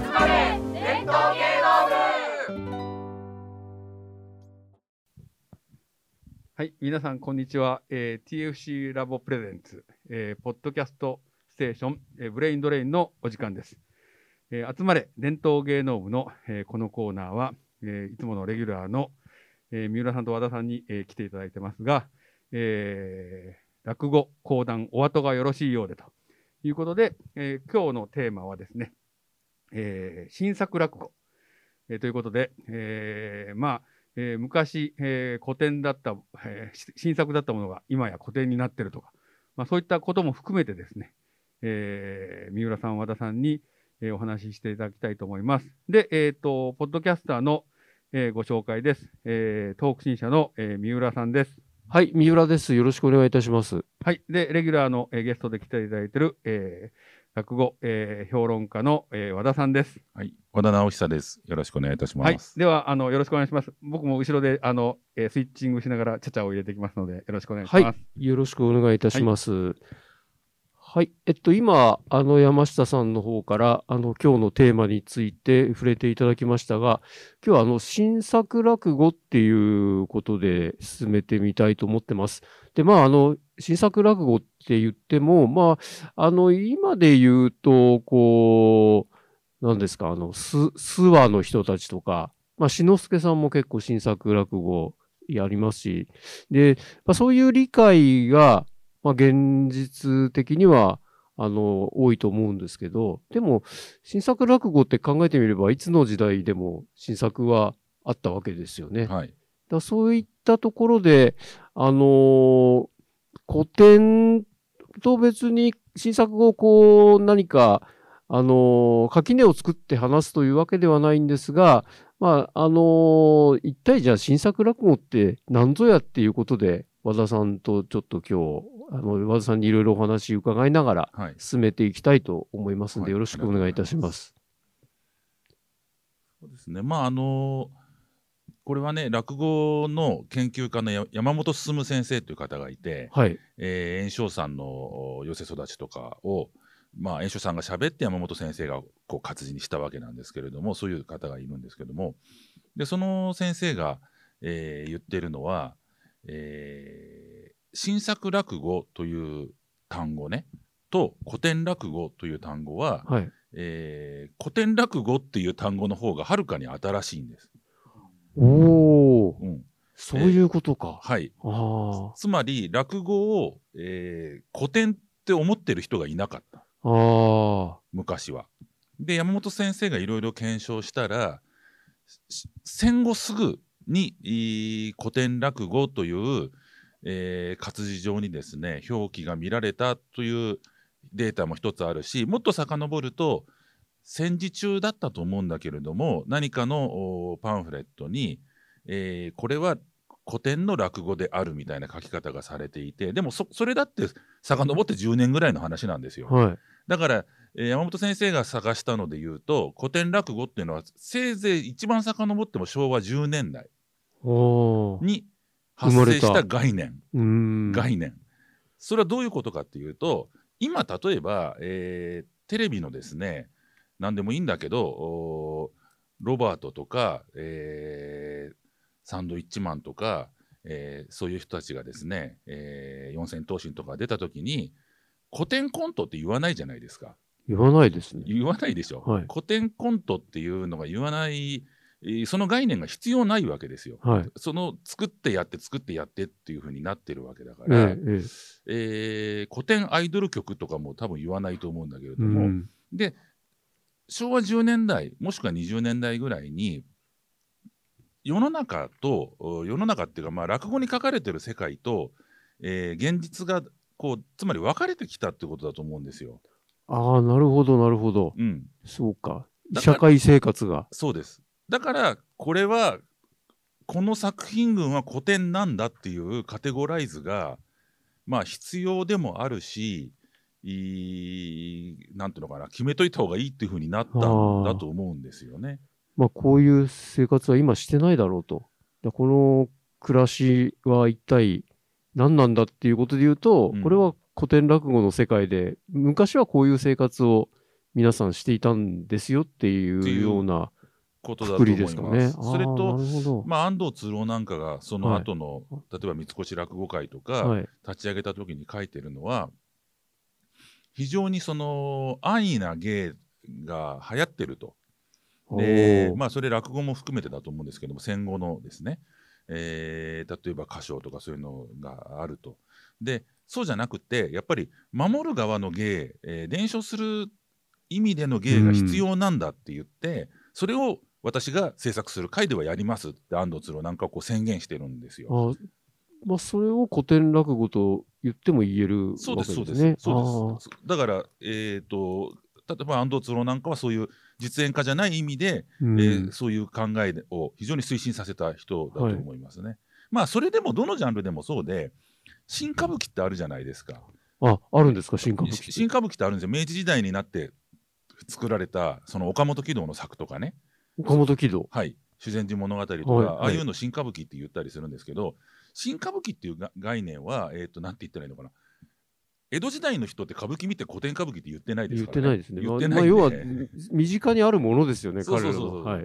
集まれ伝統芸能部。はい、皆さんこんにちは。TFC ラボプレゼンツ、ポッドキャストステーション、ブレインドレインのお時間です。集まれ伝統芸能部の、このコーナーは、いつものレギュラーの、三浦さんと和田さんに、来ていただいてますが、落語講談お後がよろしいようでということで、今日のテーマはですね、新作落語、ということで、昔、古典だった、新作だったものが今や古典になってるとか、そういったことも含めてですね、三浦さん和田さんに、お話ししていただきたいと思います。で、ポッドキャスターの、ご紹介です。トーク新社の、三浦さんです。はい、三浦です。よろしくお願いいたします。はい、で、レギュラーの、ゲストで来ていただいている、落語、評論家の、和田さんです。はい、和田直久です。よろしくお願いいたします。はい、ではよろしくお願いします。僕も後ろでスイッチングしながらチャチャを入れていきますのでよろしくお願いします。はい、よろしくお願いいたします。はいはい、今、山下さんの方から、今日のテーマについて触れていただきましたが、今日は新作落語っていうことで進めてみたいと思ってます。で、新作落語って言っても、今で言うと、こう、何ですか、諏訪の人たちとか、志の輔さんも結構新作落語やりますし、で、そういう理解が、現実的には、多いと思うんですけど、でも、新作落語って考えてみれば、いつの時代でも新作はあったわけですよね。はい。だそういったところで、古典と別に新作をこう、何か、垣根を作って話すというわけではないんですが、一体じゃあ新作落語って何ぞやっていうことで、和田さんとちょっと今日、和田さんにいろいろお話伺いながら進めていきたいと思いますので、はい、よろしくお願いいたします。そうですね。これはね、落語の研究家の山本進先生という方がいて、はい、圓生さんの寄せ育ちとかを、圓生さんが喋って山本先生がこう活字にしたわけなんですけれども、そういう方がいるんですけども、でその先生が、言ってるのは、新作落語という単語ねと古典落語という単語は、はい、古典落語っていう単語の方がはるかに新しいんです。おお、うん、そういうことか。はい。ああ。つまり落語を、古典って思ってる人がいなかった。ああ。昔は。で山本先生がいろいろ検証したら戦後すぐに古典落語という活字上にですね表記が見られたというデータも一つあるし、もっと遡ると戦時中だったと思うんだけれども何かのパンフレットに、これは古典の落語であるみたいな書き方がされていて、でも それだって遡って10年ぐらいの話なんですよ、はい、だから、山本先生が探したので言うと古典落語っていうのはせいぜい一番遡っても昭和10年代に発生した概念。それはどういうことかっていうと、今例えば、テレビのですね何でもいいんだけどロバートとか、サンドイッチマンとか、そういう人たちがですね、四千頭身とか出た時に古典コントって言わないじゃないですか。言わないですね。言わないでしょ、はい、古典コントっていうのが言わないその概念が必要ないわけですよ、はい、その作ってやってっていう風になってるわけだから、古典アイドル曲とかも多分言わないと思うんだけれども、うん、で昭和10年代もしくは20年代ぐらいに世の中っていうか、落語に書かれてる世界と、現実がこうつまり分かれてきたってことだと思うんですよ。ああ、なるほどなるほど、うん、そうか、社会生活がそうです。だからこれはこの作品群は古典なんだっていうカテゴライズが必要でもあるし、なんていうのかな、決めといた方がいいっていう風になったんだと思うんですよね。こういう生活は今してないだろうと、この暮らしは一体何なんだっていうことで言うと、これは古典落語の世界で昔はこういう生活を皆さんしていたんですよっていうようなことだと思います。それと、まあ、安藤鶴郎なんかがその後の、はい、例えば三越落語会とか、はい、立ち上げた時に書いてるのは、非常にその安易な芸が流行ってると。で、まあ、それ落語も含めてだと思うんですけども、戦後のですね、例えば歌唱とかそういうのがあると。で、そうじゃなくてやっぱり守る側の芸、伝承する意味での芸が必要なんだって言って、うん、それを私が制作する会ではやりますって安藤鶴郎なんかをこう宣言してるんですよ。まあ、それを古典落語と言っても言えるわけですね。そうです。だから、例えば安藤鶴郎なんかはそういう実演家じゃない意味で、うん、そういう考えを非常に推進させた人だと思いますね。はい、まあそれでもどのジャンルでもそうで、新歌舞伎ってあるじゃないですか。あるんですか、新歌舞伎。新歌舞伎ってあるんですよ。明治時代になって作られたその岡本喜道の作とかね。岡本喜道。はい。修善寺物語とか、はい、ああいうの新歌舞伎って言ったりするんですけど、新歌舞伎っていう概念は、なんて言ったらいいのかな。江戸時代の人って歌舞伎見て古典歌舞伎って言ってないですからね。言ってないですね。まあ要は身近にあるものですよね、彼らの。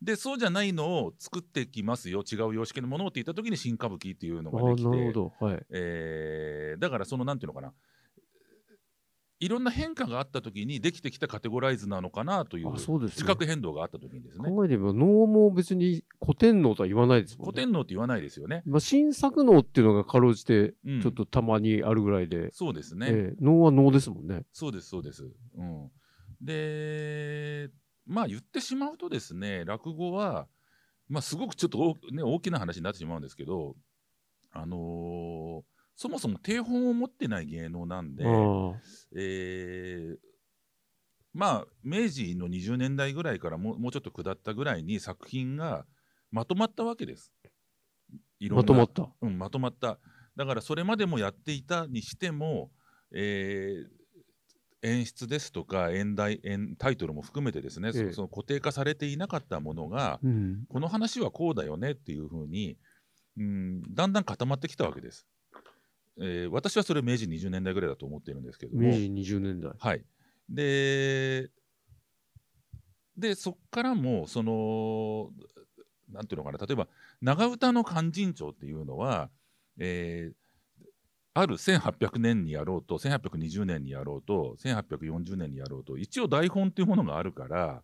で、そうじゃないのを作ってきますよ、違う様式のものをって言った時に新歌舞伎っていうのができて、なるほど、はい、だからそのなんていうのかな、いろんな変化があった時にできてきたカテゴライズなのかなという、地殻変動があった時にですね。考えてみれば能も別に古典能とは言わないですもんね。古典能って言わないですよね。まあ新作能っていうのがかろうじてちょっとたまにあるぐらいで、うん、そうですね。能は能ですもんね。そうです。うん、でまあ言ってしまうとですね、落語はまあすごくちょっと、ね、大きな話になってしまうんですけど、そもそも定本を持ってない芸能なんで、まあ明治の20年代ぐらいからもうちょっと下ったぐらいに作品がまとまったわけです。まとまった。だからそれまでもやっていたにしても、演出ですとか演題、タイトルも含めてですね、その固定化されていなかったものが、うん、この話はこうだよねっていうふうに、だんだん固まってきたわけです。私はそれ明治20年代ぐらいだと思っているんですけども、明治20年代、はい、でそこからもそのなんていうのかな、例えば長唄の勧進帳っていうのは、ある1800年にやろうと1820年にやろうと1840年にやろうと一応台本というものがあるから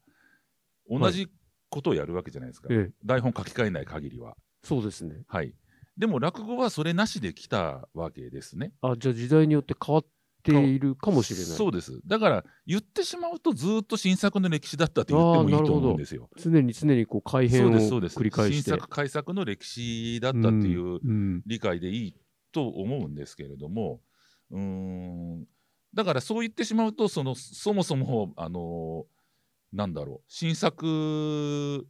同じことをやるわけじゃないですか、はい、台本書き換えない限りは。そうですね、はい。でも落語はそれなしで来たわけですね。じゃあ時代によって変わっているかもしれない。そうです。だから言ってしまうとずっと新作の歴史だったと言ってもいいと思うんですよ。常にこう改変を繰り返して、新作改作の歴史だったという理解でいいと思うんですけれども、だからそう言ってしまうとそもそもなんだろう、新作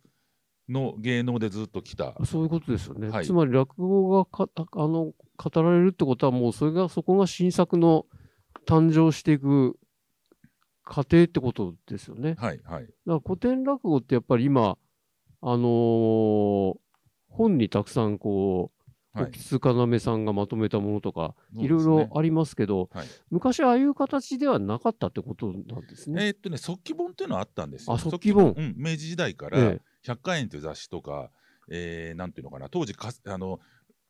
の芸能でずっと来た、そういうことですよね、はい、つまり落語が語られるってことはもうそこが新作の誕生していく過程ってことですよね。はい、はい、だから古典落語ってやっぱり今本にたくさんこう興津要さんがまとめたものとか、はい、いろいろありますけど、はい、昔ああいう形ではなかったってことなんですね。速記本っていうのはあったんですよ。速記本、うん、明治時代から、百花園という雑誌とか、なんていうのかな、当時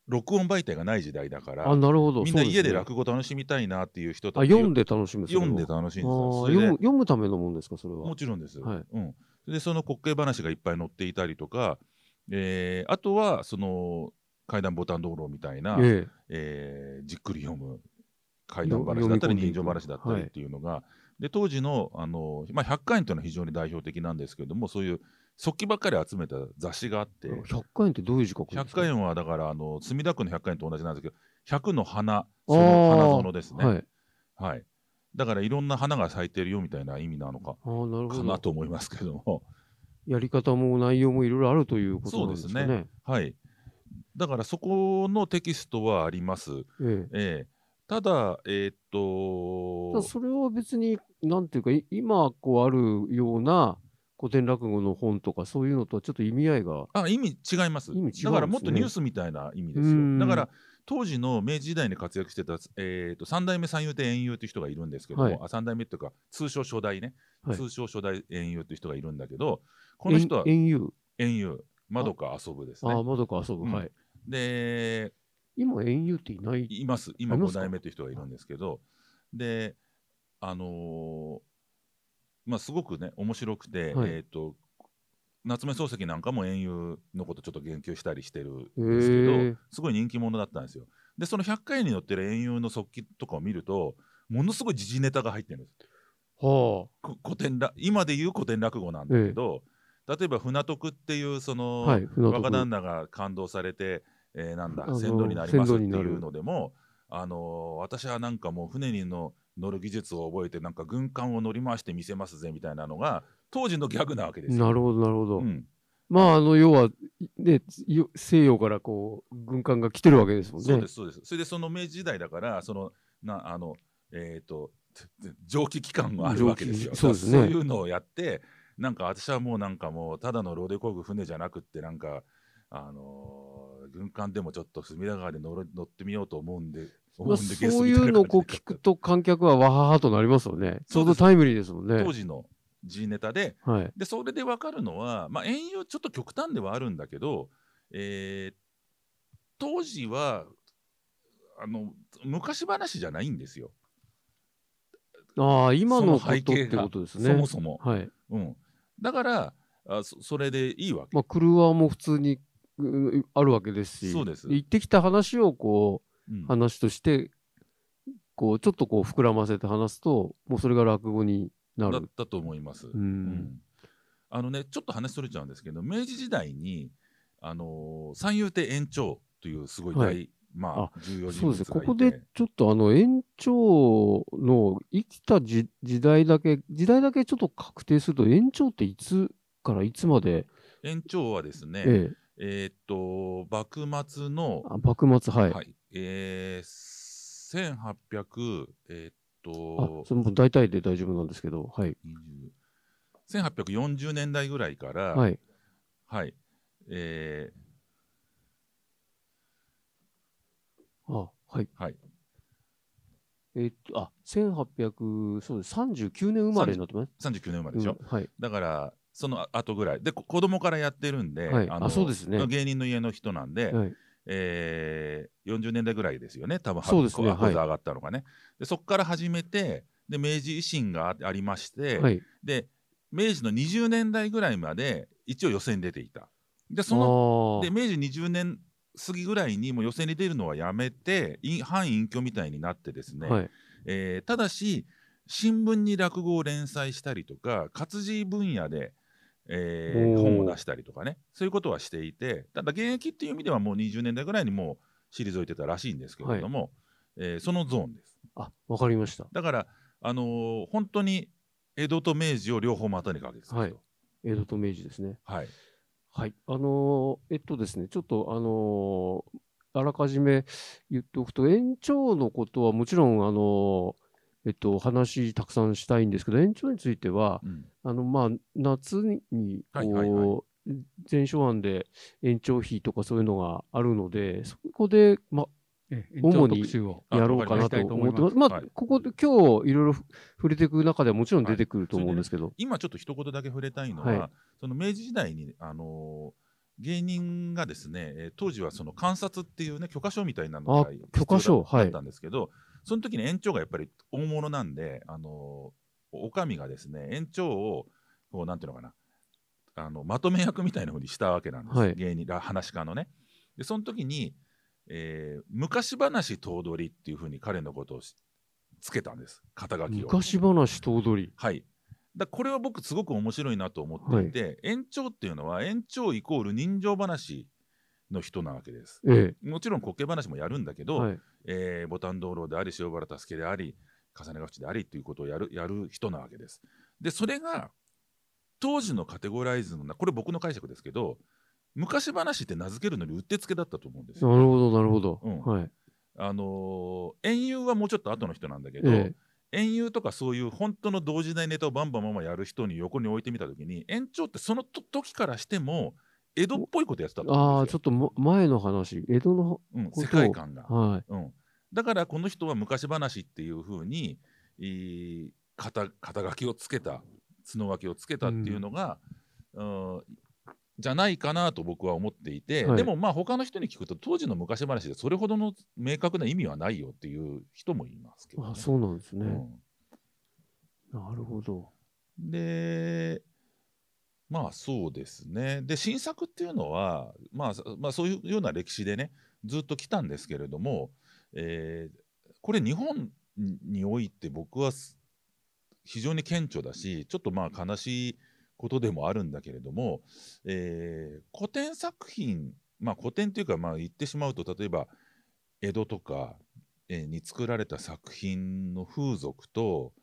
録音媒体がない時代だから、みんな家で落語楽しみたいなっていう人たち、読んで楽しむんですよ。読むためのものですか、それは。もちろんです。はい、うん、でその滑稽話がいっぱい載っていたりとか、あとはその怪談ボタン道路みたいな、じっくり読む怪談話だったり人情話だったりっていうのが、はい、で当時のまあ、百花園というのは非常に代表的なんですけれども、そういう速記ばっかり集めた雑誌があって。百花園ってどういう字書くんですか。百花園はだから墨田区の百花園と同じなんですけど、百の花、その花園ですね、はい、はい、だからいろんな花が咲いてるよみたいな意味なのかなと思いますけども、やり方も内容もいろいろあるということなんですね。そうですね、はい。だからそこのテキストはあります。ただそれは別になんていうか、今こうあるような古典落語の本とかそういうのとはちょっと意味合いが、意味違います。だからもっとニュースみたいな意味ですよ。だから当時の明治時代に活躍してた、三代目三遊亭円遊という人がいるんですけども、はい、あ、三代目というか通称初代ね、はい、通称初代円遊という人がいるんだけど、この人は円遊窓か遊ぶですね。ああ、窓か遊ぶ、うん、はい。で今円遊っていない？います。今5代目という人がいるんですけど、でまあすごくね面白くて、はい、夏目漱石なんかも円遊のことちょっと言及したりしてるんですけど、すごい人気者だったんですよ。でその100回に載ってる円遊の速記とかを見ると、ものすごい時事ネタが入ってるんです。はあ、今で言う古典落語なんだけど、例えば船徳っていうその、はい、若旦那が感動されて、なんだ船頭になりますっていうのでも、私はなんかもう船に乗る技術を覚えてなんか軍艦を乗り回してみせますぜみたいなのが当時のギャグなわけですよ。なるほどなるほど。うん、まあ要は、ね、西洋からこう軍艦が来てるわけですもんね。そうですそうです。それでその明治時代だから、その蒸気機関があるわけですよ。そうですね。そういうのをやって、なんか私はもうなんかもうただのローデコグ船じゃなくって、なんか軍艦でもちょっと隅田川で乗ってみようと思うんで。そういうのをこう聞くと観客はわははとなりますよね。ちょうどタイムリーですもんね。当時の G ネタで、はい、でそれで分かるのは、まあ、円遊ちょっと極端ではあるんだけど、当時は昔話じゃないんですよ。ああ、今の背景ってことですね。そもそも、はい、うん、だからそれでいいわけ。まあクルワも普通にあるわけですし、そうです。行ってきた話をこう。話としてこうちょっとこう膨らませて話すと、もうそれが落語になる。だったと思います。うん、うん、ね、ちょっと話それちゃうんですけど、明治時代に三遊亭円朝というすごい大、はい、まあ重要人物がいて、ここでちょっと円朝の生きた時代だけちょっと確定すると、円朝っていつからいつまで？円朝はですね、幕末のはい、はい、1800あ、それも大体で大丈夫なんですけど、はい、1840年代ぐらいから、はい、はい、あ、はい、はい、あ、1800、そうです、39年生まれになってます。39年生まれでしょ、うん、はい、だからその後ぐらいで子供からやってるんで、はい、そうですね、芸人の家の人なんで、はい、40年代ぐらいですよね、多分そうですね、上がったのがね、はい、でそこから始めて、で明治維新がありまして、はい、で明治の20年代ぐらいまで一応予選に出ていた。でで明治20年過ぎぐらいにもう予選に出るのはやめて、反隠居みたいになってですね、はい、ただし新聞に落語を連載したりとか活字分野で本を出したりとかね、そういうことはしていて、ただ現役っていう意味ではもう20年代ぐらいにもう退いてたらしいんですけれども、はい、そのゾーンです。あ、わかりました。だから本当に江戸と明治を両方股にかけてた、はい、江戸と明治ですね。はい、はい、ですね、ちょっとあらかじめ言っておくと、円朝のことはもちろん話たくさんしたいんですけど、延長については、うん、まあ夏にこう前哨案で延長費とかそういうのがあるので、そこでまあ主にやろうかなと思ってます。まあここで今日いろいろ触れていく中ではもちろん出てくると思うんですけど、はい、ね、今ちょっと一言だけ触れたいのは、はい、その明治時代に芸人がですね、当時はその観察っていうね許可証みたいなのが許可証だったんですけど、はい、その時に園長がやっぱり大物なんで、お上がですね、園長をこうなんていうのかな、まとめ役みたいなふうにしたわけなんです、はい、芸人話し家のね。でその時に、昔話頭取っていうふうに彼のことをつけたんです、肩書きを。昔話頭取、はい。だこれは僕すごく面白いなと思っていて、はい、園長っていうのは園長イコール人情話の人なわけです、もちろん滑稽話もやるんだけど、はい、ボタン道路であり塩原助であり重ねが淵でありということをやる人なわけです。でそれが当時のカテゴライズの、これ僕の解釈ですけど、昔話って名付けるのにうってつけだったと思うんですよ。なるほどなるほど、うん、はい。円遊はもうちょっと後の人なんだけど、円遊とかそういう本当の同時代ネタをバンバンやる人に横に置いてみた時に、園長ってその時からしても江戸っぽいことやってたと思うんですよ。ああ、ちょっと前の話、江戸の、世界観だ、はい、だからこの人は昔話っていうふうに肩書きをつけた、角書きをつけたっていうのが、じゃないかなと僕は思っていて、はい、でもまあ他の人に聞くと当時の昔話でそれほどの明確な意味はないよっていう人もいますけど、ね、あ、そうなんですね、なるほど。でまあそうですね。で新作っていうのは、まあそういうような歴史でねずっと来たんですけれども、これ日本において僕は非常に顕著だし、ちょっとまあ悲しいことでもあるんだけれども、古典作品、まあ古典というかまあ言ってしまうと例えば江戸とかに作られた作品の風俗と、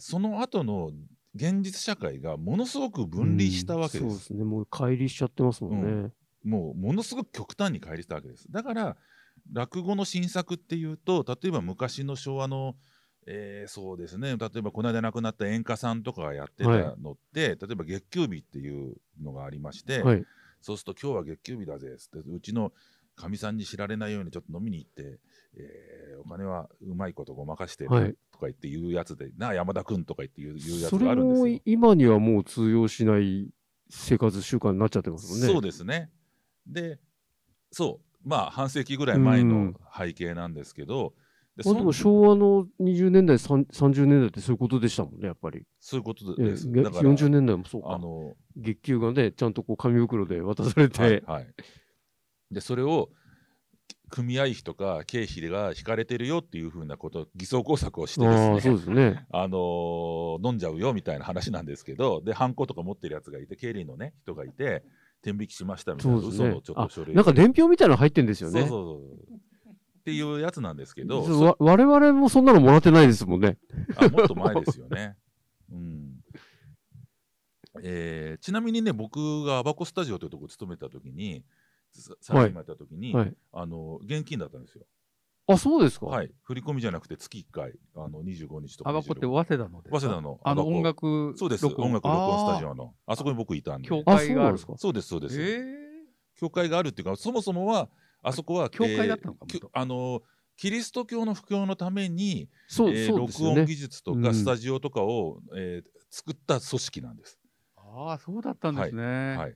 その後の現実社会がものすごく分離したわけです。そうですね、もう乖離しちゃってますもんね、もうものすごく極端に乖離したわけです。だから落語の新作っていうと例えば昔の昭和の、そうですね、例えばこの間亡くなった演歌さんとかがやってたのって、はい、例えば月給日っていうのがありまして、はい、そうすると今日は月給日だぜっつってうちのかみさんに知られないようにちょっと飲みに行って、お金はうまいことごまかしてるとか言って言うやつで、はい、なあ山田君とか言って言うやつがあるんですよ。それも今にはもう通用しない生活習慣になっちゃってますもんね。そうですね。でそうまあ半世紀ぐらい前の背景なんですけど、でも昭和の20年代30年代ってそういうことでしたもんね。やっぱりそういうことです。だから40年代もそうか、月給がねちゃんとこう紙袋で渡されて、はいはい、でそれを組合費とか経費が引かれてるよっていうふうなこと偽装工作をしてですね、飲んじゃうよみたいな話なんですけど、でハンコとか持ってるやつがいて経理のね人がいて転引きしましたみたいな、嘘のちょっと書類、なんか伝票みたいなの入ってんですよね。そうそうっていうやつなんですけど、我々もそんなのもらってないですもんね。あ、もっと前ですよね。うん。ちなみにね、僕がアバコスタジオというところ勤めたときに、最初にやったときに、はい、現金だったんですよ。あ、そうですか。はい。振り込みじゃなくて月1回、25日とか。アバコって早稲田のですか？早稲田の。音楽。そうです。音楽録音スタジオの。あそこに僕いたんで。教会があるんですか？そうです、そうです。教会があるっていうか、そもそもは、あそこは教会だったのかも。キリスト教の布教のために、録音技術とかスタジオとかを作った組織なんです。ああ、そうだったんですね。はい。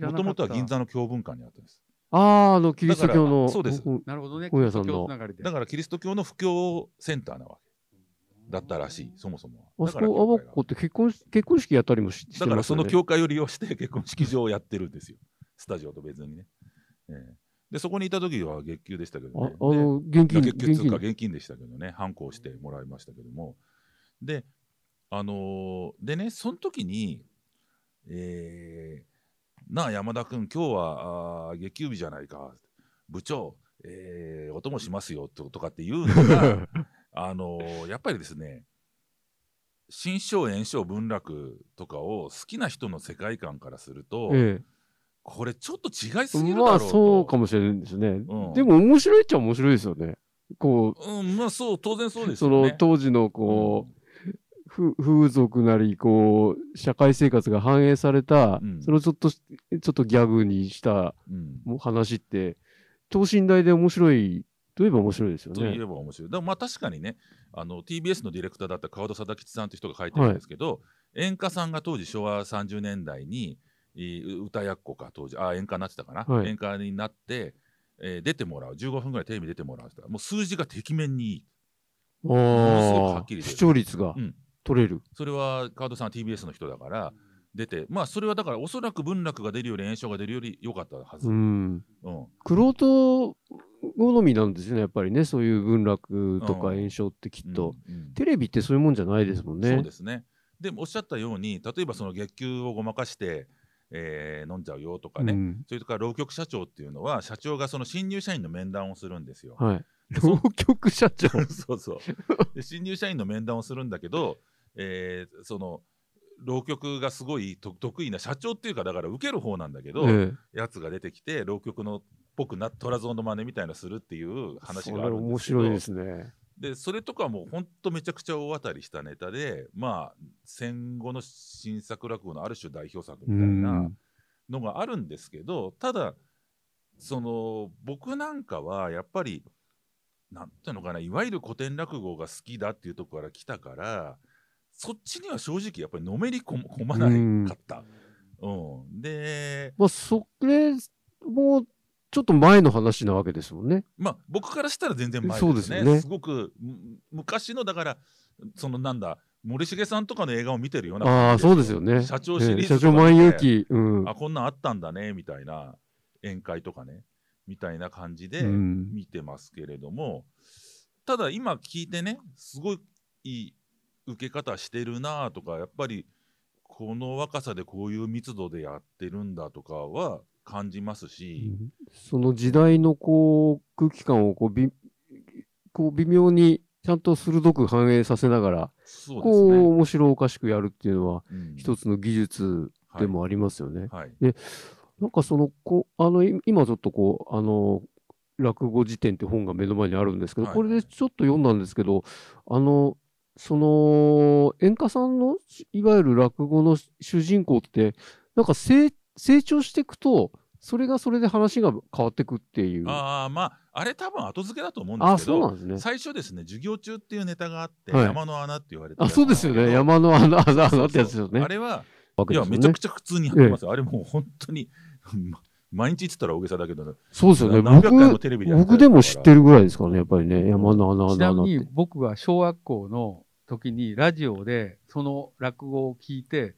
もともとは銀座の教文館にあったんです。ああ、キリスト教の。そうです。なるほどね。だからキリスト教の布教センターなわけだったらしい、そもそもは。あそこ、アバコって結婚式やったりもしてますよね。だからその教会を利用して結婚式場をやってるんですよ。スタジオと別にね。でそこにいた時は月給でしたけどね。現金でしたけどね。ハンコをしてもらいましたけども。で、でね、その時に、なあ山田君、今日は月給日じゃないか、部長、お供しますよとかっていうのが、やっぱりですね、心象、圓象、文楽とかを好きな人の世界観からすると、これちょっと違いすぎるだろうと。まあそうかもしれないですね。でも面白いっちゃ面白いですよね。こう、まあそう当然そうですよね。その当時のこう、風俗なりこう社会生活が反映された、それをちょっとギャグにした話って等身大で面白いといえば面白いですよね。といえば面白い。でもまあ確かにね、TBS のディレクターだった川戸貞吉さんという人が書いてるんですけど、演歌さんが当時昭和30年代に歌やっこか当時演歌になってたかな、はい、演歌になって、出てもらう15分ぐらいテレビ出てもらうってもう数字がてきめんにいい、ものすごくはっきり出る、視聴率が取れる、それは川戸さんは TBS の人だから出て、まあそれはだからおそらく文楽が出るより演唱が出るより良かったはず。玄人好みなんですよね、やっぱりね、そういう文楽とか演唱ってきっと、テレビってそういうもんじゃないですもんね。そうですね。でもおっしゃったように例えばその月給をごまかして飲んじゃうよとかね、それとか浪曲社長っていうのは社長がその新入社員の面談をするんですよ。浪曲社長そうそう新入社員の面談をするんだけど、その浪曲がすごい得意な社長っていうか、だから受ける方なんだけど、やつが出てきて浪曲のっぽくな虎像の真似みたいなするっていう話があるんですけど、面白いですね。でそれとかもうほんとめちゃくちゃ大当たりしたネタで、まあ戦後の新作落語のある種代表作みたいなのがあるんですけど、ただその僕なんかはやっぱりなんていうのかな、いわゆる古典落語が好きだっていうところから来たから、そっちには正直やっぱりのめり込まないかった。うん、で、まあそれもちょっと前の話なわけですもんね。まあ僕からしたら全然前ですね。そうですね。すごく昔のだからそのなんだ森重さんとかの映画を見てるような感じで。ああそうですよね。社長シリーズ、社長万有期、うん、あこんなんあったんだねみたいな宴会とかねみたいな感じで見てますけれども、うん、ただ今聞いてねすごいいい受け方してるなとかやっぱり。この若さでこういう密度でやってるんだとかは感じますし、うん、その時代のこう空気感をこう微妙にちゃんと鋭く反映させながら、そうですね、こう面白おかしくやるっていうのは、うん、一つの技術でもありますよね。はいはい、でなんかそのこう今ちょっとこう落語辞典って本が目の前にあるんですけど、はい、これでちょっと読んだんですけどその演歌さんのいわゆる落語の主人公ってなんか成長していくとそれがそれで話が変わってくっていう、あれ多分後付けだと思うんですけど、ね、最初ですね授業中っていうネタがあって、はい、山の穴って言われて、あそうですよね、山の穴ってやつですよね。あれは、ね、いやめちゃくちゃ普通にやってます、あれもう本当に毎日言ってたら大げさだけど、ね、そうですよね。僕でも知ってるぐらいですからね、やっぱりね、山の穴。ちなみに僕は小学校の時にラジオでその落語を聞いて、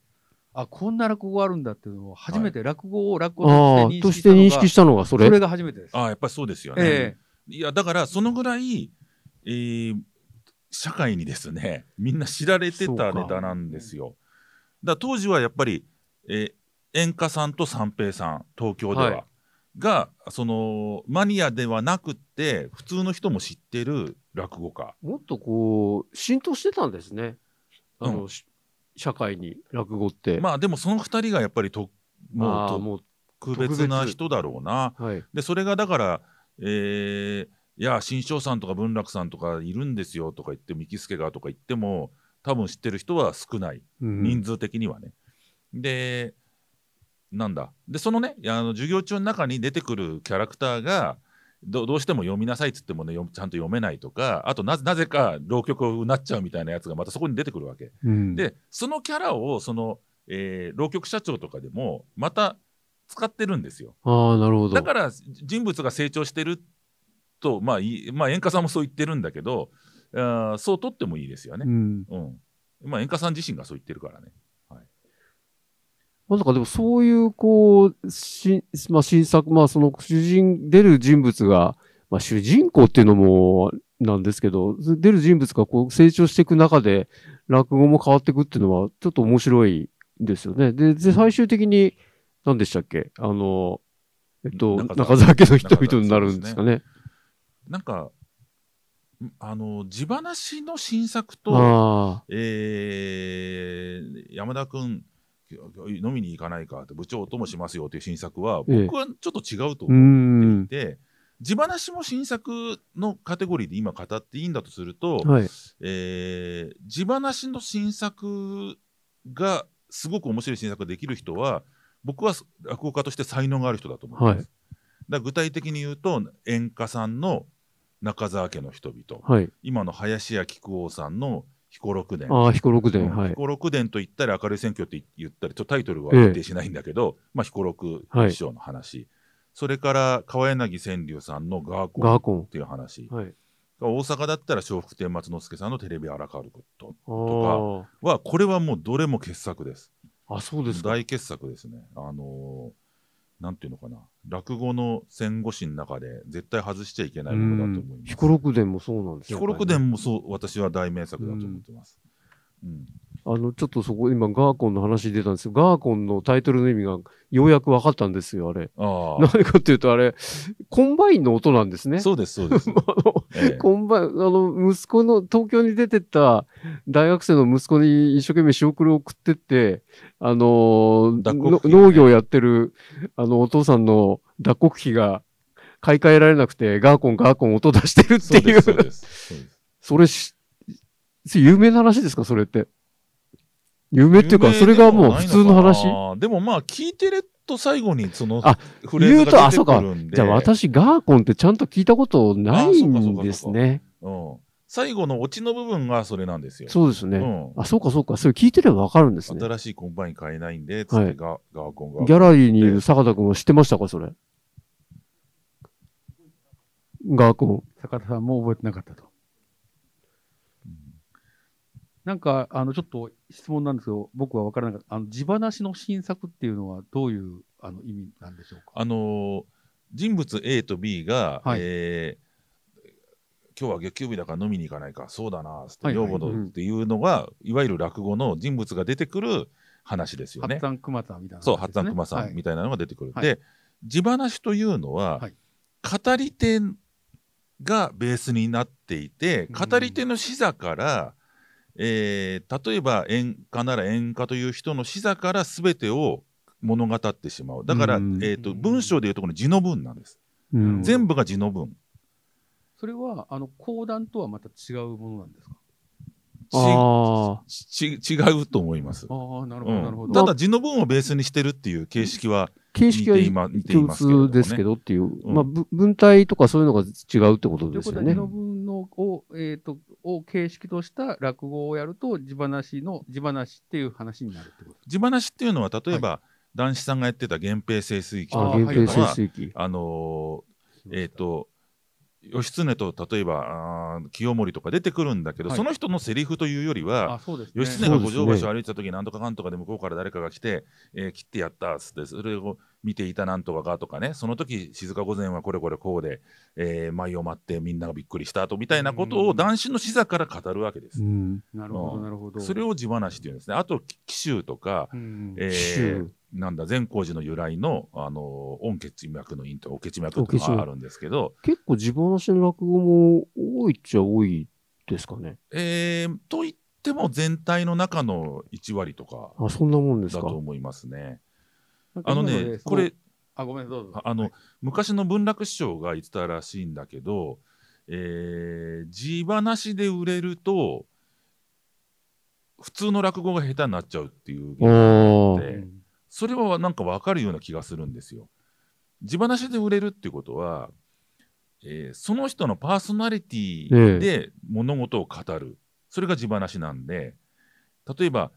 あこんな落語あるんだっていうのを初めて落語として認識したのがそれが初めてです。あやっぱりそうですよね。いやだからそのぐらい、社会にですねみんな知られてたネタなんですよ。だ当時はやっぱり、演歌さんと三平さん東京では、はい、がそのマニアではなくって普通の人も知ってる落語家、もっとこう浸透してたんですね、うん、社会に落語って。まあでもその2人がやっぱりもう特別な人だろうな、はい、でそれがだからいや志ん生さんとか文楽さんとかいるんですよとか言って三木助がとか言っても多分知ってる人は少ない、うん、人数的にはね。でなんだでそのね授業中の中に出てくるキャラクターが どうしても読みなさいっつってもねちゃんと読めないとか、あと なぜか浪曲になっちゃうみたいなやつがまたそこに出てくるわけ、うん、でそのキャラをその、浪曲社長とかでもまた使ってるんですよ。あなるほど。だから人物が成長してると、まあ、演歌さんもそう言ってるんだけど、あそう取ってもいいですよね、うんうん、まあ、演歌さん自身がそう言ってるからね。なんかでもそういうこうまあ、新作、まあ、その出る人物が、まあ、主人公っていうのもなんですけど、出る人物がこう成長していく中で落語も変わっていくっていうのはちょっと面白いですよね。で最終的に何でしたっけ、中沢家の人々になるんですかね。なんか地話の新作と、山田君飲みに行かないかって部長ともしますよという新作は僕はちょっと違うと思っていて、地話も新作のカテゴリーで今語っていいんだとすると、はい、地話の新作がすごく面白い新作ができる人は僕は落語家として才能がある人だと思います、はい、だから具体的に言うと演歌さんの中沢家の人々、はい、今の林家木久扇さんの彦六伝、彦六伝、はい、彦六伝と言ったり明るい選挙って言ったりとタイトルは決定しないんだけど、まあ、彦六師匠の話、はい、それから川柳川柳さんのガーコンっていう話、はい、大阪だったら笑福亭松之助さんのテレビアラカルトとかはこれはもうどれも傑作です。あそうですか。大傑作ですね。なんていうのかな、落語の戦後史の中で絶対外しちゃいけないものだと思います。彦六伝もそうなんですよね。彦六伝もそう、私は大名作だと思ってます。うん、ちょっとそこ今ガーコンの話出たんですけど、ガーコンのタイトルの意味がようやく分かったんですよあれ。何かっていうとあれコンバインの音なんですね。そうですそうです。コンバイン息子の東京に出てった大学生の息子に一生懸命仕送りを送ってって農業やってるお父さんの脱穀機が買い替えられなくてガーコンガーコン音出してるっていう。そうですそうです。それ有名な話ですかそれって。有名っていうかそれがもう普通の話。でもまあ聞いてると最後にそのフレーズが出てくるんで。じゃあ私ガーコンってちゃんと聞いたことないんですね。最後のオチの部分がそれなんですよ。そうですね。あ、そうかそうか。それ聞いてればわかるんですね。新しいコンバイン買えないんで、つってガーコンが。ギャラリーにいる坂田君は知ってましたか、それ。ガーコン。坂田さんも覚えてなかったと。なんかちょっと質問なんですけど、僕は分からなかった、地話の新作っていうのはどういう意味なんでしょうか。人物 A と B が、はい、今日は月曜日だから飲みに行かないか、そうだなって女房のっていうのが、いわゆる落語の人物が出てくる話ですよね。八っつぁん熊さんみたいな、ね、そう、八っつぁん熊さんみたいなのが出てくる。はい、で、地話というのは、はい、語り手がベースになっていて、語り手の視座から、例えば演歌なら演歌という人の視座から全てを物語ってしまう。だから、文章でいうところの字の文なんです。全部が字の文。それは講談とはまた違うものなんですか。違うと思います。ああ、なるほど、なるほど。ただ字の文をベースにしてるっていう形式は似ていますけどね。形式は共通ですけどっていう、まあ文体とかそういうのが違うってことですよね。字の文を形式とした落語をやると地話っていう話になるってこと。地話っていうのは例えば、はい、談志さんがやってた源平盛衰期とかは義経と例えば清盛とか出てくるんだけど、はい、その人のセリフというよりは、ね、義経が五条橋を歩いてた時、なんとかかんとかで向こうから誰かが来て、切ってやったっつって、それを見ていたなんとかがとかね、その時静御前はこれこれこうで、舞を待ってみんながびっくりしたとみたいなことを談志の視座から語るわけです。なるほどなるほど。それを地話っていうんですね。あと紀州とか、なんだ善光寺の由来の御血脈の院とお血脈というのがあるんですけど、結構地話の落語も多いっちゃ多いですかね。といっても全体の中の1割とか、あ、そんなもんですかだと思いますね。ね、これ昔の文楽師匠が言ってたらしいんだけど、地話で売れると普通の落語が下手になっちゃうっていう現象があって、それはなんか分かるような気がするんですよ。地話で売れるっていうことは、その人のパーソナリティで物事を語る、それが地話なんで、例えば、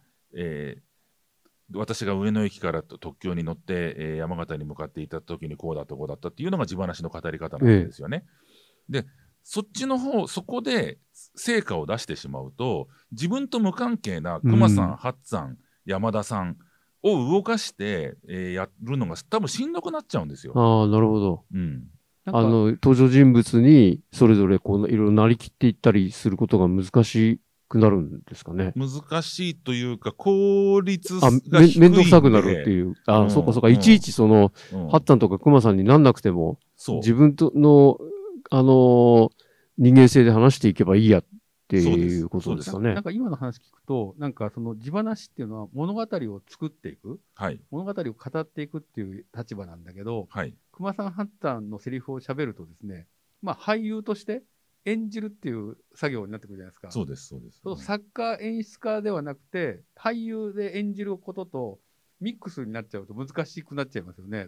私が上野駅から特急に乗って、山形に向かっていた時にこうだったこうだったっていうのが地話の語り方なんですよね。で、そっちの方、そこで成果を出してしまうと、自分と無関係な熊さん、八さん、山田さんを動かして、やるのが多分しんどくなっちゃうんですよ。ああ、なるほど。うん、登場人物にそれぞれこういろいろなりきっていったりすることが難しくなるんですかね。難しいというか効率が低い。面倒くさくなるっていう。あ、そうかそうか。いちいちその八っつぁんとか熊さんになんなくても、自分との人間性で話していけばいいや。っていうことですかね。なんか今の話聞くと、なんかその地話っていうのは物語を作っていく、はい、物語を語っていくっていう立場なんだけど、はい、熊さん八っつぁんのセリフを喋るとですね、まあ俳優として演じるっていう作業になってくるじゃないですか。そうですそうです。そう、作家演出家ではなくて俳優で演じることとミックスになっちゃうと難しくなっちゃいますよね。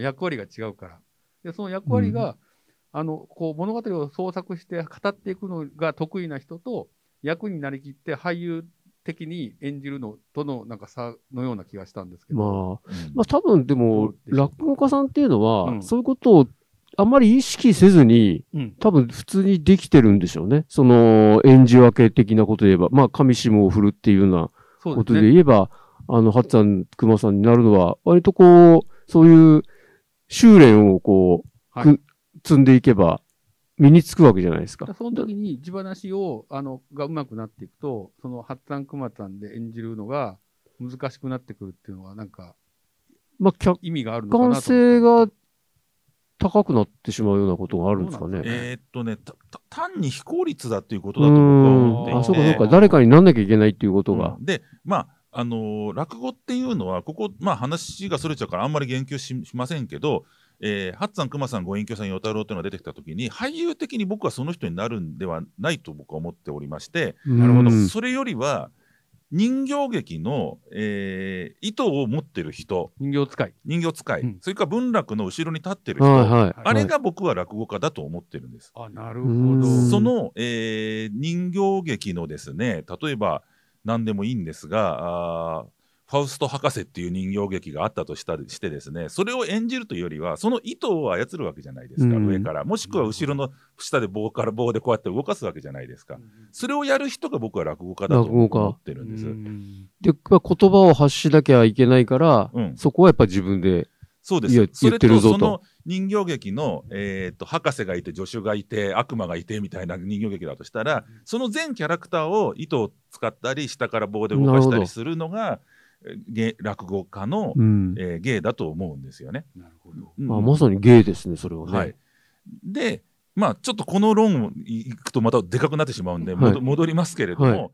役割が違うから。で、その役割が、こう物語を創作して語っていくのが得意な人と、役になりきって俳優的に演じるのとのなんか差のような気がしたんですけど、まあ多分でも落語家さんっていうのは、そういうことをあまり意識せずに、多分普通にできてるんでしょうね。その演じ分け的なことで言えば、まあ上下を振るっていうようなことで言えば、八っつぁん熊さんになるのは割とこうそういう修練をこう、積んでいけば身につくわけじゃないですか。その時に地話をがうまくなっていくと、その八っつぁん熊さんで演じるのが難しくなってくるっていうのはなんか、まあ、意味があるのかなと。客観性が高くなってしまうようなことがあるんですかね。単に非効率だっていうことだと思っていて。あ、そうかそうか。誰かになんなきゃいけないっていうことが。で、まあ落語っていうのはここ、まあ、話がそれちゃうからあんまり言及しませんけど。八っつぁん熊さんご隠居さん与太郎というのが出てきた時に、俳優的に僕はその人になるんではないと僕は思っておりまして、それよりは人形劇の、意図を持ってる人、人形使い、うん、それから文楽の後ろに立ってる人、あれが僕は落語家だと思ってるんです。あ、なるほど。その、人形劇のですね、例えば何でもいいんですが、ファウスト博士っていう人形劇があったとしてですね、それを演じるというよりはその意図を操るわけじゃないですか、うん、上からもしくは後ろの下で棒から棒でこうやって動かすわけじゃないですか、うん、それをやる人が僕は落語家だと思ってるんです。で、言葉を発しなきゃいけないから、うん、そこはやっぱり自分で言ってるぞと。それとその人形劇の、博士がいて助手がいて悪魔がいてみたいな人形劇だとしたら、その全キャラクターを糸を使ったり下から棒で動かしたりするのが落語家の、芸だと思うんですよね。なるほど、うん、まさに芸ですね、それはね。はい、で、まあ、ちょっとこの論をいくとまたでかくなってしまうんで、はい、戻りますけれども、はい、